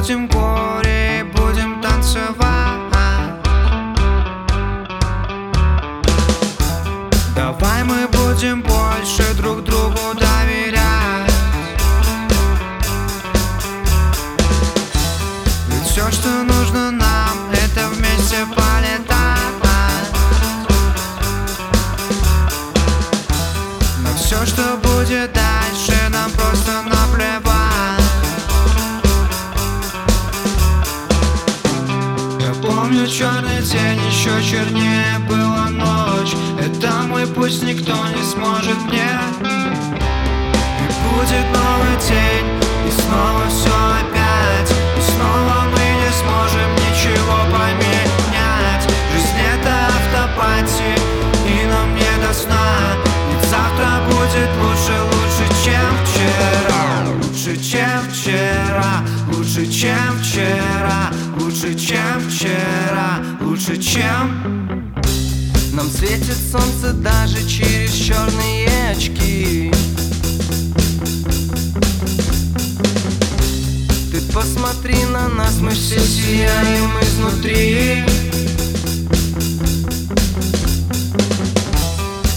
будем горе, будем танцевать. Давай мы будем больше друг другу доверять. Ведь все, что нужно нам, это вместе полетать. Но все, что будет дальше, нам просто наплевать. Помню черный день, еще чернее была ночь. Это мой путь, никто не сможет мне. И будет новый день, и снова все опять, и снова мы не сможем ничего поменять. Жизнь это автопати, и нам не до сна. Ведь завтра будет лучше, лучше, чем вчера. Лучше, чем вчера, лучше, чем вчера. Лучше, чем вчера, лучше, чем. Нам светит солнце даже через черные очки. Ты посмотри на нас, мы все сияем изнутри.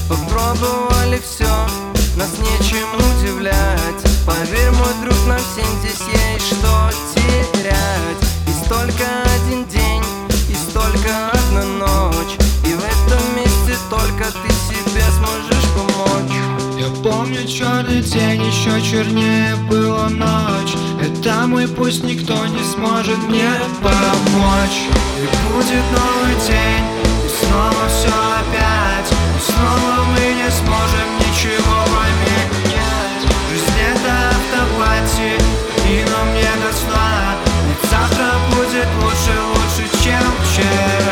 Попробовали все, нас нечем удивлять. Поверь, мой друг, нам всем здесь есть что терять. Только один день и столько одна ночь, и в этом месте только ты себе сможешь помочь. Я помню черный день, еще чернее была ночь. Это мой пусть, никто не сможет мне помочь. И будет новый день, и снова все опять, и снова мы не сможем ничего поменять. Жизнь это автопати, и нам не до сна. Завтра будет лучше, лучше, чем вчера.